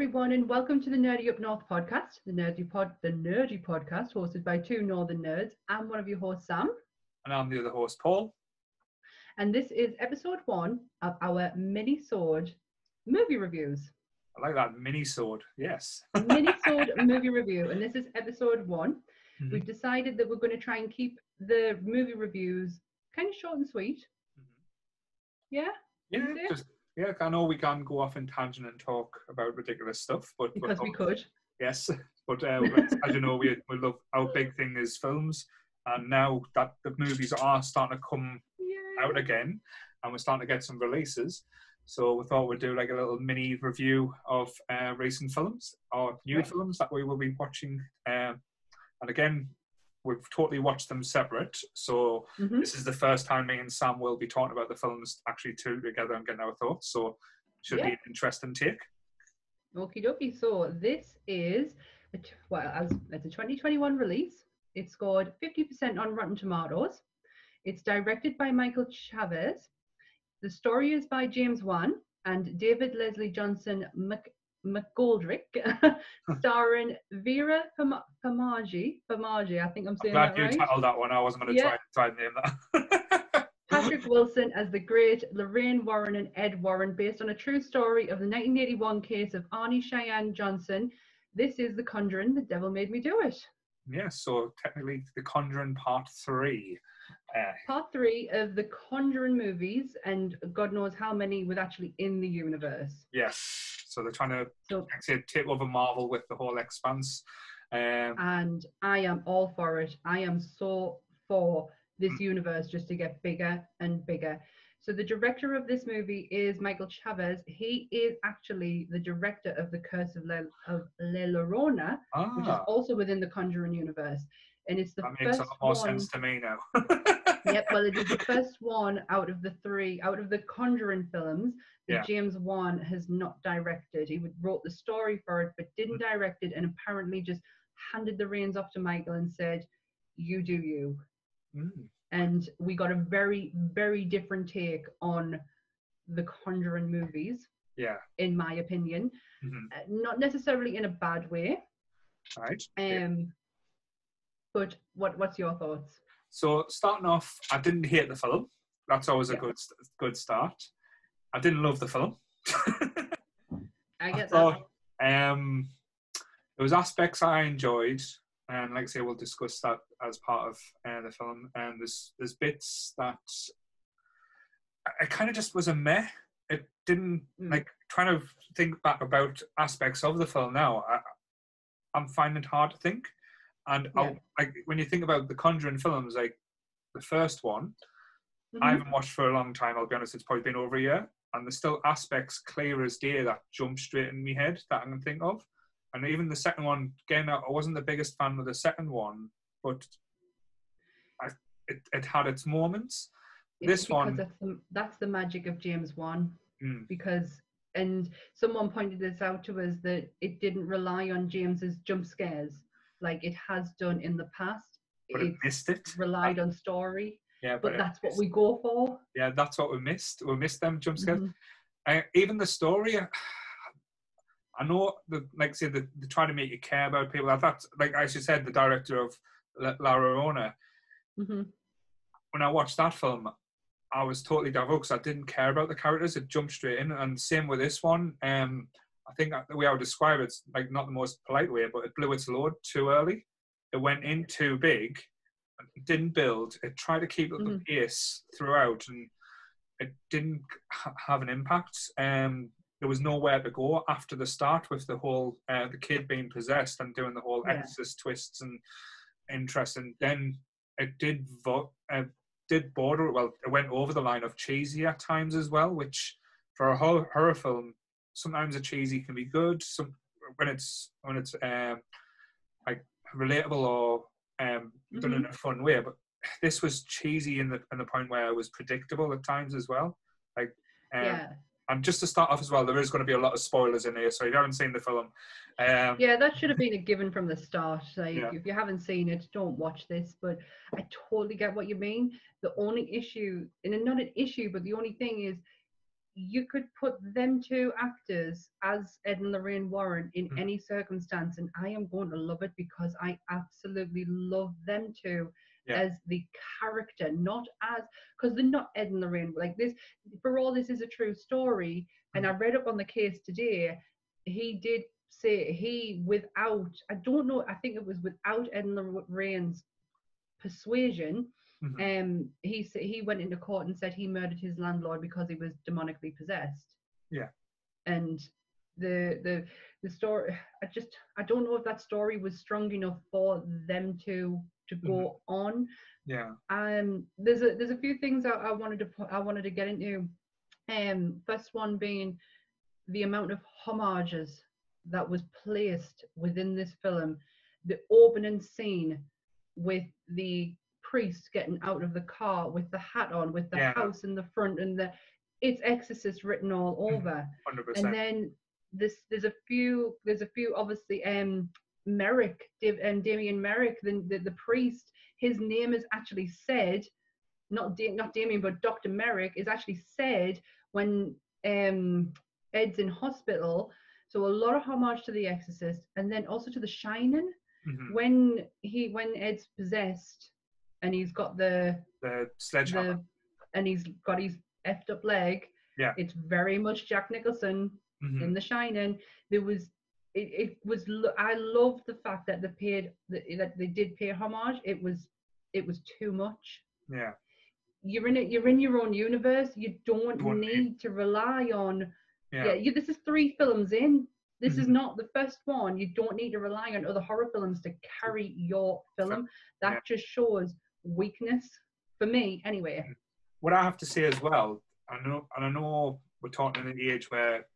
everyone, and welcome to the Nerdy Up North Podcast, the nerdy podcast hosted by two northern nerds. I'm one of your hosts, Sam. And I'm the other host, Paul. And this is episode 1 of our mini-sode movie reviews. I like that, mini-sode, yes. Mini-sode movie review, and this is episode 1. Mm-hmm. We've decided that we're going to try and keep the movie reviews kind of short and sweet. Mm-hmm. Yeah? Yeah, yeah, I know we can go off in tangent and talk about ridiculous stuff, but because we could, yes. But as you know, we love, our big thing is films, and now that the movies are starting to come out again, and we're starting to get some releases, so we thought we'd do like a little mini review of recent films or new films that we will be watching. And again, we've totally watched them separate, so this is the first time me and Sam will be talking about the films actually two together and getting our thoughts, so should be an interesting take. Okie dokie. So this is, it's a 2021 release. It scored 50% on Rotten Tomatoes. It's directed by Michael Chavez. The story is by James Wan and David Leslie Johnson McIntyre, starring Vera Famaji. I think I'm saying that right. I'm glad you titled that one. I wasn't going to try and name that. Patrick Wilson as the great Lorraine Warren and Ed Warren, based on a true story of the 1981 case of Arnie Cheyenne Johnson. This is The Conjuring, The Devil Made Me Do It. Yeah, so technically The Conjuring Part 3. Part 3 of the Conjuring movies, and God knows how many were actually in the universe. Yes. So they're trying to take over Marvel with the whole Expanse. And I am all for it. I am so for this universe just to get bigger and bigger. So the director of this movie is Michael Chavez. He is actually the director of The Curse of Le Llorona, which is also within the Conjuring universe. And it's the that first makes a lot more sense to me now. Yep, well, it is the first one out of the Conjuring films that James Wan has not directed. He wrote the story for it, but didn't direct it, and apparently just handed the reins off to Michael and said, "You do you." Mm. And we got a very, very different take on the Conjuring movies. Yeah, in my opinion, not necessarily in a bad way. Right. But what's your thoughts? So starting off, I didn't hate the film. That's always a good start. I didn't love the film. I thought there was aspects I enjoyed, and like I say, we'll discuss that as part of the film. And there's bits that I kind of just was a meh. It didn't like trying to think back about aspects of the film now. I'm finding it hard to think. And like when you think about the Conjuring films, like the first one, I haven't watched for a long time. I'll be honest, it's probably been over a year. And there's still aspects clear as day that jump straight in my head that I can think of. And even the second one, again, I wasn't the biggest fan of the second one, but it had its moments. That's the magic of James Wan. Mm. And someone pointed this out to us, that it didn't rely on James's jump scares, like it has done in the past. But it missed it. Relied on story. Yeah, but that's what we go for. Yeah, that's what we missed. We missed them jump scares. Even the story, I know, they try to make you care about people. As you said, the director of La Llorona. When I watched that film, I was totally diverted because I didn't care about the characters. It jumped straight in. And same with this one. I think the way I would describe it's like not the most polite way, but it blew its load too early. It went in too big, it didn't build. It tried to keep up the pace throughout, and it didn't have an impact. There was nowhere to go after the start with the whole the kid being possessed and doing the whole exorcist twists and interest. And then it did border. Well, it went over the line of cheesy at times as well, which for a horror film. Sometimes a cheesy can be good. When it's like relatable or done in a fun way. But this was cheesy in the point where it was predictable at times as well. Like, and just to start off as well, there is going to be a lot of spoilers in here. So if you haven't seen the film, that should have been a given from the start. Like, if you haven't seen it, don't watch this. But I totally get what you mean. The only issue, and not an issue, but the only thing is, you could put them two actors as Ed and Lorraine Warren in any circumstance, and I am going to love it because I absolutely love them two as the character, not as, because they're not Ed and Lorraine like this. For all this is a true story, and I read up on the case today, he did say he, without, I don't know, I think it was without Ed and Lorraine's persuasion, he went into court and said he murdered his landlord because he was demonically possessed. Yeah. And the story, I don't know if that story was strong enough for them to go on. Yeah. There's a few things I wanted to get into. First one being the amount of homages that was placed within this film. The opening scene with the priest getting out of the car with the hat on, with the house in the front, and it's Exorcist written all over. 100%. And then there's a few obviously Merrick, Damien Merrick, the priest, his name is actually said, not Damien but Dr. Merrick is actually said when Ed's in hospital. So a lot of homage to The Exorcist, and then also to The Shining. When Ed's possessed and he's got the sledgehammer and he's got his effed up leg, it's very much Jack Nicholson in The Shining. I love the fact that they did pay homage. It was too much. Yeah, you're in your own universe. You don't need to rely on. This is three films in. This is not the first one. You don't need to rely on other horror films to carry your film. That just shows weakness for me, anyway. What I have to say as well, I know we're talking at the age where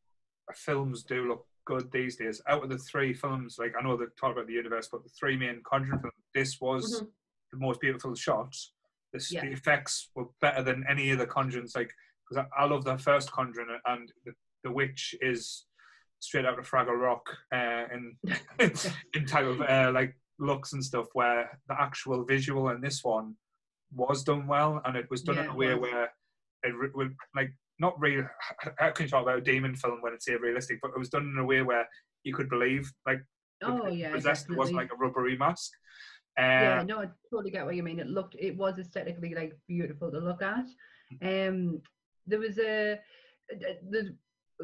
films do look good these days. Out of the three films, like I know they've talked about the universe, but the three main Conjuring films, this was the most beautiful shots. The effects were better than any other Conjurings. Like, because I love the first Conjuring, and the witch is straight out of Fraggle Rock in type of like looks and stuff, where the actual visual in this one was done well, and it was done in a way where it would, like, not real. I can talk about a demon film when it's realistic, but it was done in a way where you could believe, like, possessed. It wasn't like a rubbery mask. I totally get what you mean. It was aesthetically, like, beautiful to look at. There was a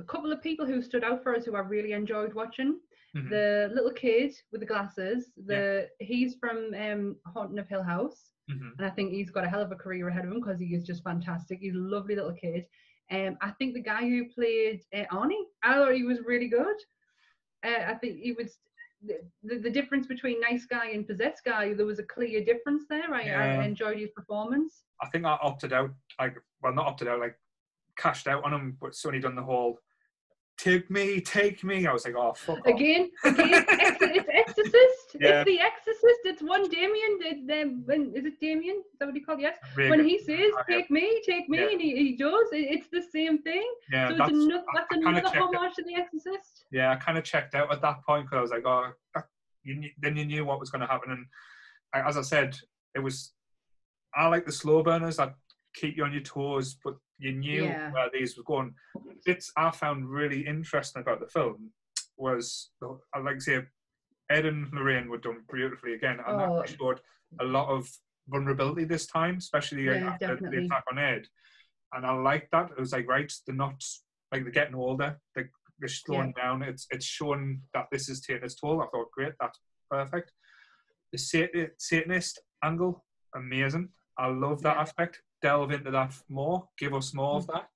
couple of people who stood out for us who I really enjoyed watching. The little kid with the glasses, he's from Haunting of Hill House, and I think he's got a hell of a career ahead of him because he is just fantastic. He's a lovely little kid. I think the guy who played Arnie, I thought he was really good. I think he was the difference between nice guy and possessed guy. There was a clear difference there. I enjoyed his performance. I think I cashed out on him, but Sony done the whole take me. I was like, oh, fuck again. It's Exorcist. Yeah. It's The Exorcist. It's one Damien. Is it Damien? Is that what he called? Yes. When he says, take me, and he does. It's the same thing. Yeah, so that's another homage to The Exorcist. Yeah, I kind of checked out at that point because I was like, oh, then you knew what was going to happen. And as I said, I like the slow burners that keep you on your toes, but you knew where these were going. Bits I found really interesting about the film was, I'd like to say, Ed and Lorraine were done beautifully again, and that showed a lot of vulnerability this time, especially after the attack on Ed. And I liked that. It was like, right, they're not, like, they're getting older, they're slowing down. It's showing that this is taking its toll. I thought, great, that's perfect. The Satanist angle, amazing. I love that aspect. Delve into that more. Give us more of that.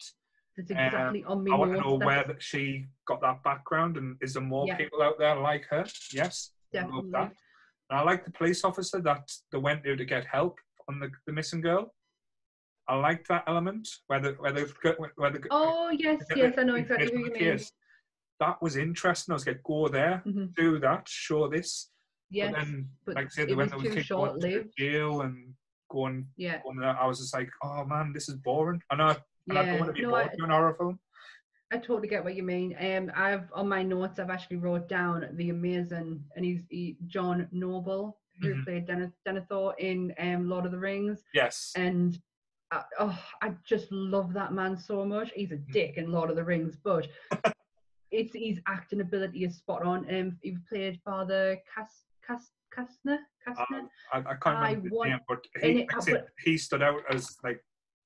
That's exactly on me. I want to know where she got that background, and is there more people out there like her? Yes, definitely. Love that. And I like the police officer that they went to get help on the missing girl. I liked that element where the oh yes, I know exactly who you mean. That was interesting. I was like, go there, do that, show this. Yes, but then, like I said, when they were kicked out to jail and going, I was just like, oh man, this is boring. I don't want to be bored in an horror film. I totally get what you mean. I've on my notes, I've actually wrote down the amazing, and he's John Noble, who played Denethor in Lord of the Rings. Yes, and I just love that man so much. He's a dick in Lord of the Rings, but it's his acting ability is spot on. He played Father Kastner. I can't remember his name, but he stood out as like.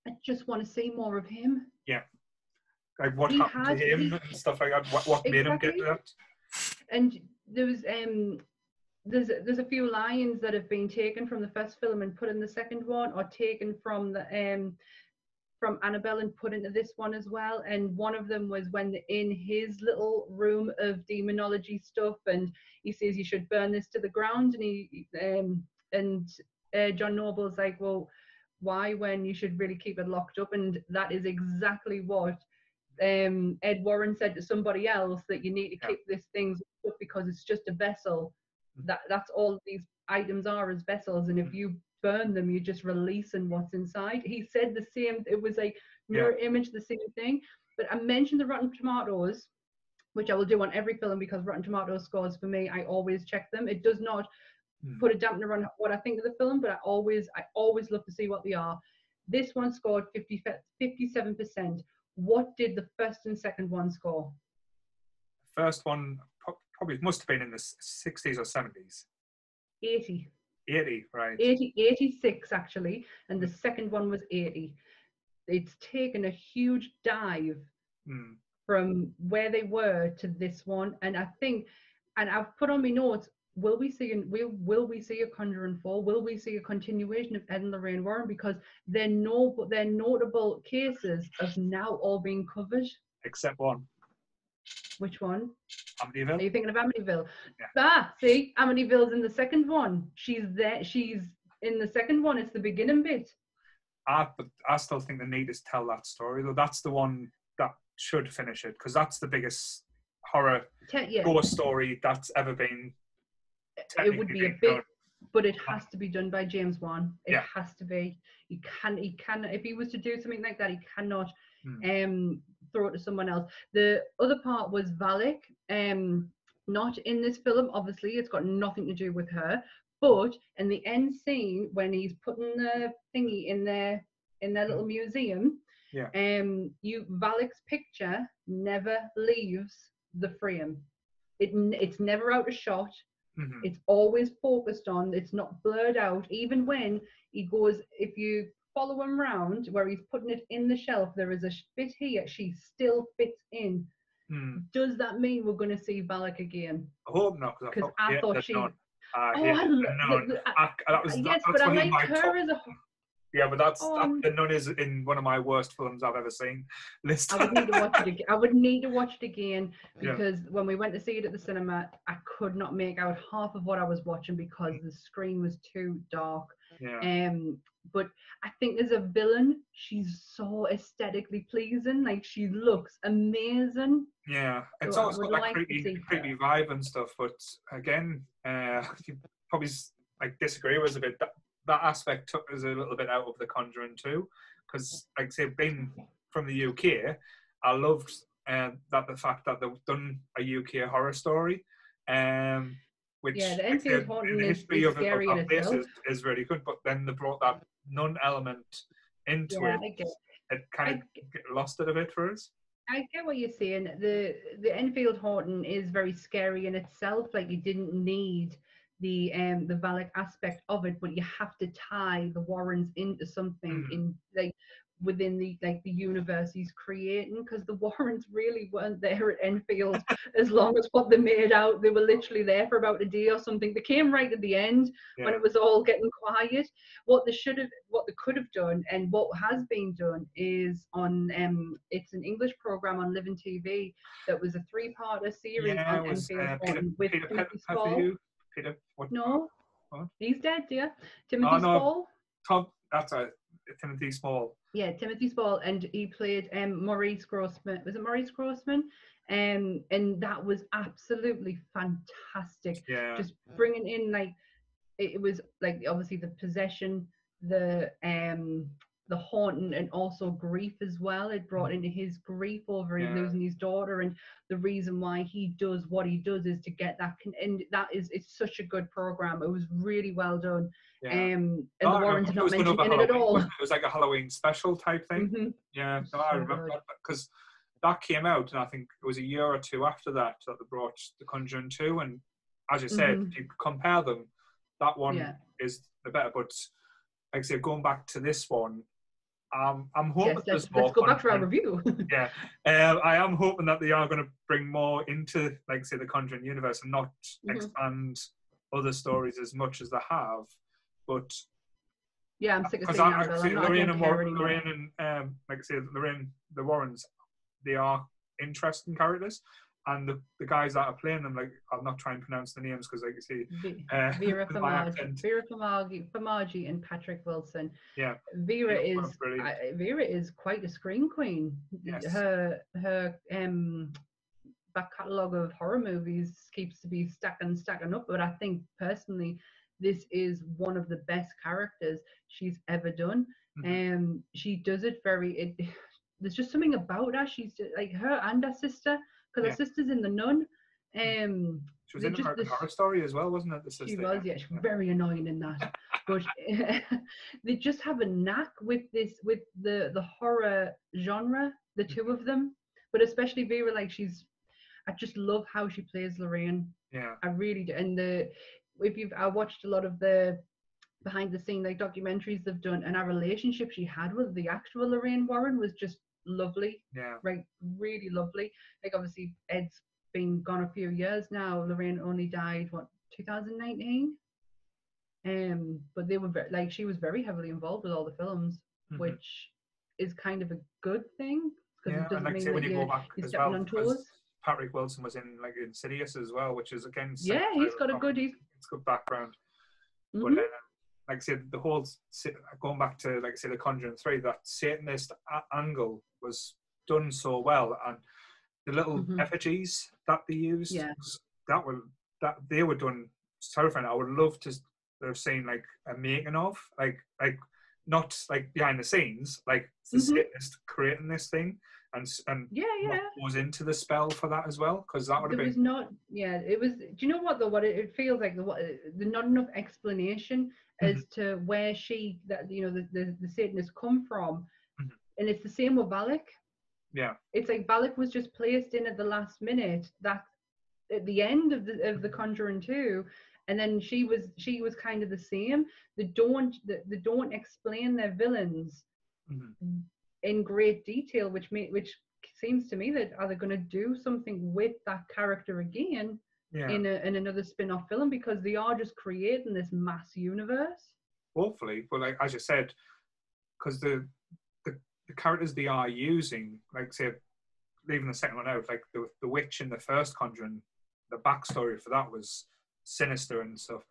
I just want to see more of him. Yeah, like what happened to him and stuff like that. What made him get that? And there was there's a few lines that have been taken from the first film and put in the second one, or taken from the from Annabelle and put into this one as well. And one of them was when in his little room of demonology stuff, and he says you should burn this to the ground, and he John Noble's like, well, why when you should really keep it locked up? And that is exactly what Ed Warren said to somebody else, that you need to keep these things up because it's just a vessel. That's all these items are, as vessels, and if you burn them, you're just releasing what's inside. He said the same. It was a mirror image, the same thing. But I mentioned the Rotten Tomatoes, which I will do on every film, because Rotten Tomatoes scores for me, I always check them. It does not put a dampener on what I think of the film, but I always love to see what they are. This one scored 57%. What did the first and second one score? First one probably must have been in the 60s or 70s. 80, right. 86, actually. And the second one was 80. It's taken a huge dive from where they were to this one. And I think, and I've put on my notes, will we see a Conjuring 4? Will we see a continuation of Ed and Lorraine Warren? Because they're notable cases have now all been covered. Except one. Which one? Amityville. Are you thinking of Amityville? Yeah. Ah, see, Amityville's in the second one. She's there. She's in the second one. It's the beginning bit. But I still think the need is tell that story. Though that's the one that should finish it, because that's the biggest horror ghost story that's ever been. It would be a bit, but it has to be done by James Wan. It has to be. He can. If he was to do something like that, he cannot. Throw it to someone else. The other part was Valak, not in this film, obviously. It's got nothing to do with her, but in the end scene when he's putting the thingy in their little museum, Valak's picture never leaves the frame. It's never out of shot. It's always focused on. It's not blurred out. Even when he goes, if you follow him round where he's putting it in the shelf, there is a bit here, she still fits in. Does that mean we're going to see Valak again? I hope not, because I thought she. Yes, but I like her top. As a. Yeah, but that's The Nun is in one of my worst films I've ever seen. List. I would need to watch it again, because when we went to see it at the cinema, I could not make out half of what I was watching because the screen was too dark. Yeah. But I think as a villain, she's so aesthetically pleasing. Like, she looks amazing. Yeah, it's always got that creepy vibe and stuff. But again, you probably disagree with us a bit. That aspect took us a little bit out of The Conjuring too, because, like I say, being from the UK, I loved the fact that they've done a UK horror story, which the Enfield haunting is scary in itself. Is really good, but then they brought that nun element into it. It kind of lost it a bit for us. I get what you're saying. The Enfield haunting is very scary in itself. Like, you didn't need the Valak aspect of it, but you have to tie the Warrens into something within the universe he's creating, because the Warrens really weren't there at Enfield as long as what they made out. They were literally there for about a day or something. They came right at the end when it was all getting quiet. What they could have done, and what has been done, is on it's an English program on Living TV that was a three-parter series on Enfield with Timothy Spall. He's dead, dear. Timothy Spall. Timothy Spall. Yeah, Timothy Spall, and he played Maurice Grossman. Was it Maurice Grossman? And that was absolutely fantastic. Yeah. Just bringing in, it was obviously the possession, the the haunting and also grief as well. It brought into his grief over him losing his daughter, and the reason why he does what he does is to get that. And that is, it's such a good program. It was really well done. Yeah. And the Warren did not mention it at all. It was like a Halloween special type thing. Mm-hmm. Yeah, so I remember that, because that came out, and I think it was a year or two after that that they brought The Conjuring 2. And as you said, if you compare them, that one is the better. But like I say, going back to this one, I'm hoping there's more. Let's go back to our review. I am hoping that they are going to bring more into, like, say, the Conjuring universe, and not expand other stories as much as they have. But yeah, I'm sick of saying that. Because Lorraine and like I say, Lorraine, the Warrens, they are interesting characters, and the guys that are playing them, like, I'll not try and pronounce the names because, like you see, Vera Famaji and Patrick Wilson. Yeah, Vera is quite a screen queen. Yes. Her back catalogue of horror movies keeps to be stacking up, but I think personally this is one of the best characters she's ever done. She does it there's just something about her. She's like her and her sister, because her sister's in The Nun. She was in American Horror Story as well, wasn't it? The sister, she was, yeah. She was very annoying in that. But they just have a knack with the horror genre, the two of them. But especially Vera, like, I just love how she plays Lorraine. Yeah, I really do. And I watched a lot of the behind the scene, like, documentaries they've done, and our relationship she had with the actual Lorraine Warren was just lovely. Yeah, right, really lovely. Like, obviously Ed's been gone a few years now. Lorraine only died 2019, but they were she was very heavily involved with all the films, which is kind of a good thing, because it doesn't mean that you're stepping on toes. Patrick Wilson was in, like, Insidious as well, which is again it's good background. But like I said, the whole, going back to, like I said, The Conjuring 3, that Satanist angle was done so well, and the little effigies that they used, they were done terrifying. I would love to have seen, like, a making of, like not like behind the scenes, like the Satanist creating this thing, and what goes into the spell for that as well, because that would have been do you know what though? It feels like there's not enough explanation as to where the Satanists come from, and it's the same with Valak. Yeah, it's like Valak was just placed in at the last minute, that at the end of the Conjuring 2, and then she was kind of the same. They don't explain their villains in great detail, which seems to me that are they going to do something with that character again in another spin-off film, because they are just creating this mass universe. Hopefully, but like as you said, because the characters they are using, like say, leaving the second one out, like the witch in the first Conjuring, the backstory for that was sinister and stuff.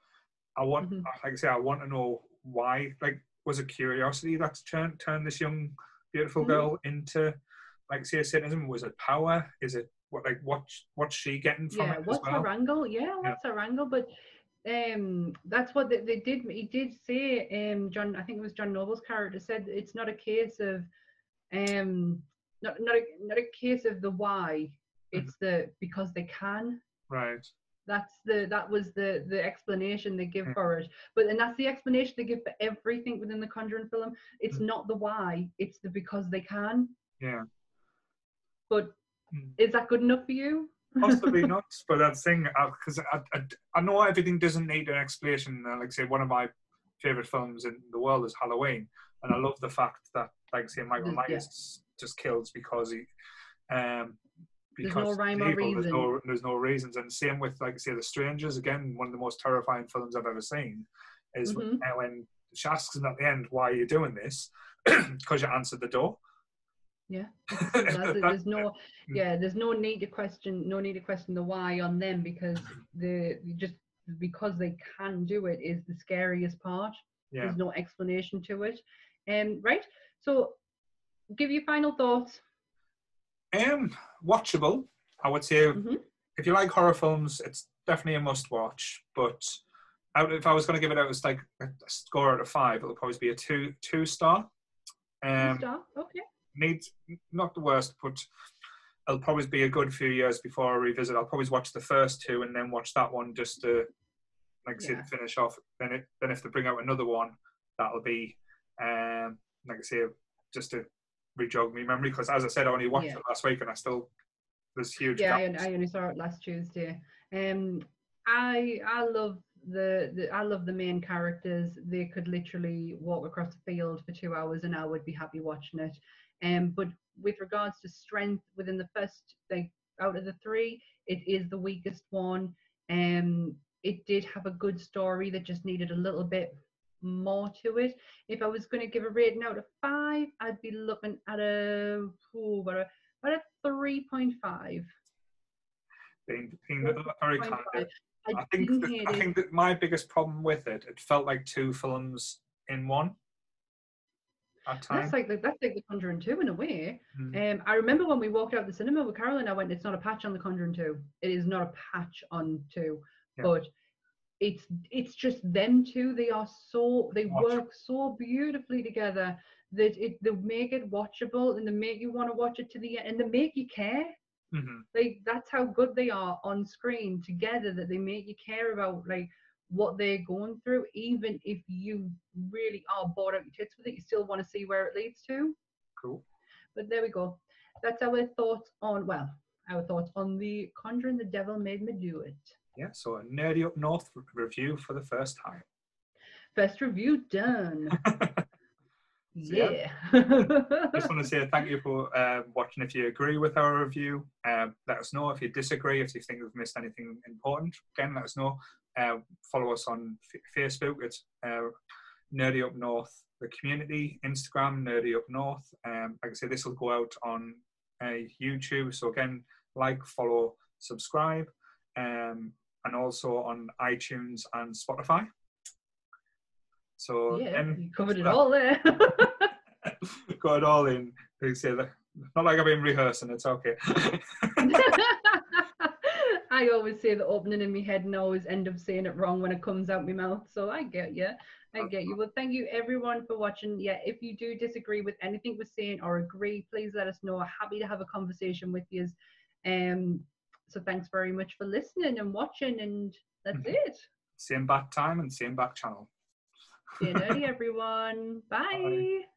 I want, like I say, I want to know why. Like, was it curiosity that's turned this young beautiful girl into, like, say, Satanism? Was it power? Is it what's she getting from it? What's her angle? Yeah, what's her angle? But that's what they did. He did say, John, I think it was John Noble's character, said it's not a case of not a case of the why. It's the because they can. Right. That was the explanation they give for it. But and that's the explanation they give for everything within the Conjuring film. It's not the why, it's the because they can. Yeah. But is that good enough for you? Possibly not. But that thing, because I know everything doesn't need an explanation. Like say, one of my favorite films in the world is Halloween, and I love the fact that, like say, Michael Myers just kills because he. Because there's no rhyme or reason. There's no reasons, and same with, like say, The Strangers. Again, one of the most terrifying films I've ever seen is when she asks him at the end, "Why are you doing this?" Because you answered the door. Yeah, there's no need to question the why on them, because because they can do it is the scariest part. Yeah. There's no explanation to it, right? So, give your final thoughts. Watchable, I would say. If you like horror films, it's definitely a must watch, but if I was going to give it out as like a score out of 5, it'll probably be a 2-star. Okay. Not the worst, but it'll probably be a good few years before I revisit. I'll probably watch the first two and then watch that one just to, like I say, to finish off. Then if they bring out another one, that'll be, like I say, just to rejog my memory, because as I said, I only watched it last week and I still, there's huge gaps. I only saw it last Tuesday. I love the main characters. They could literally walk across the field for 2 hours and I would be happy watching it. But with regards to strength within the first, like, out of the three, it is the weakest one. It did have a good story that just needed a little bit more to it. If I was going to give a rating out of 5, I'd be looking at a 3.5. I think that my biggest problem with it, it felt like two films in one. At time. That's like The Conjuring 2 in a way. I remember when we walked out of the cinema with Carolyn, I went, "It's not a patch on The Conjuring 2. It is not a patch on 2." Yeah. But it's just them two. They are so work so beautifully together that they make it watchable and they make you want to watch it to the end and they make you care. Mm-hmm. Like, that's how good they are on screen together, that they make you care about, like, what they're going through, even if you really are bored out your tits with it, you still want to see where it leads to. Cool. But there we go. That's our thoughts on The Conjuring: The Devil Made Me Do It. Yeah, so a Nerdy Up North review for the first time. First review done. Just want to say thank you for watching. If you agree with our review, let us know. If you disagree, if you think we've missed anything important, again, let us know. Follow us on Facebook, it's Nerdy Up North, the community. Instagram, Nerdy Up North. Like I say, this will go out on YouTube, so again, like, follow, subscribe, and also on iTunes and Spotify. So you covered it all there. Got it all in. Not like I've been rehearsing, it's okay. I always say the opening in my head and I always end up saying it wrong when it comes out my mouth. So I get you. Well, thank you everyone for watching. Yeah, if you do disagree with anything we're saying or agree, please let us know. I'm happy to have a conversation with you. So thanks very much for listening and watching, and that's it. Same back time and same back channel. Stay nerdy, everyone. Bye.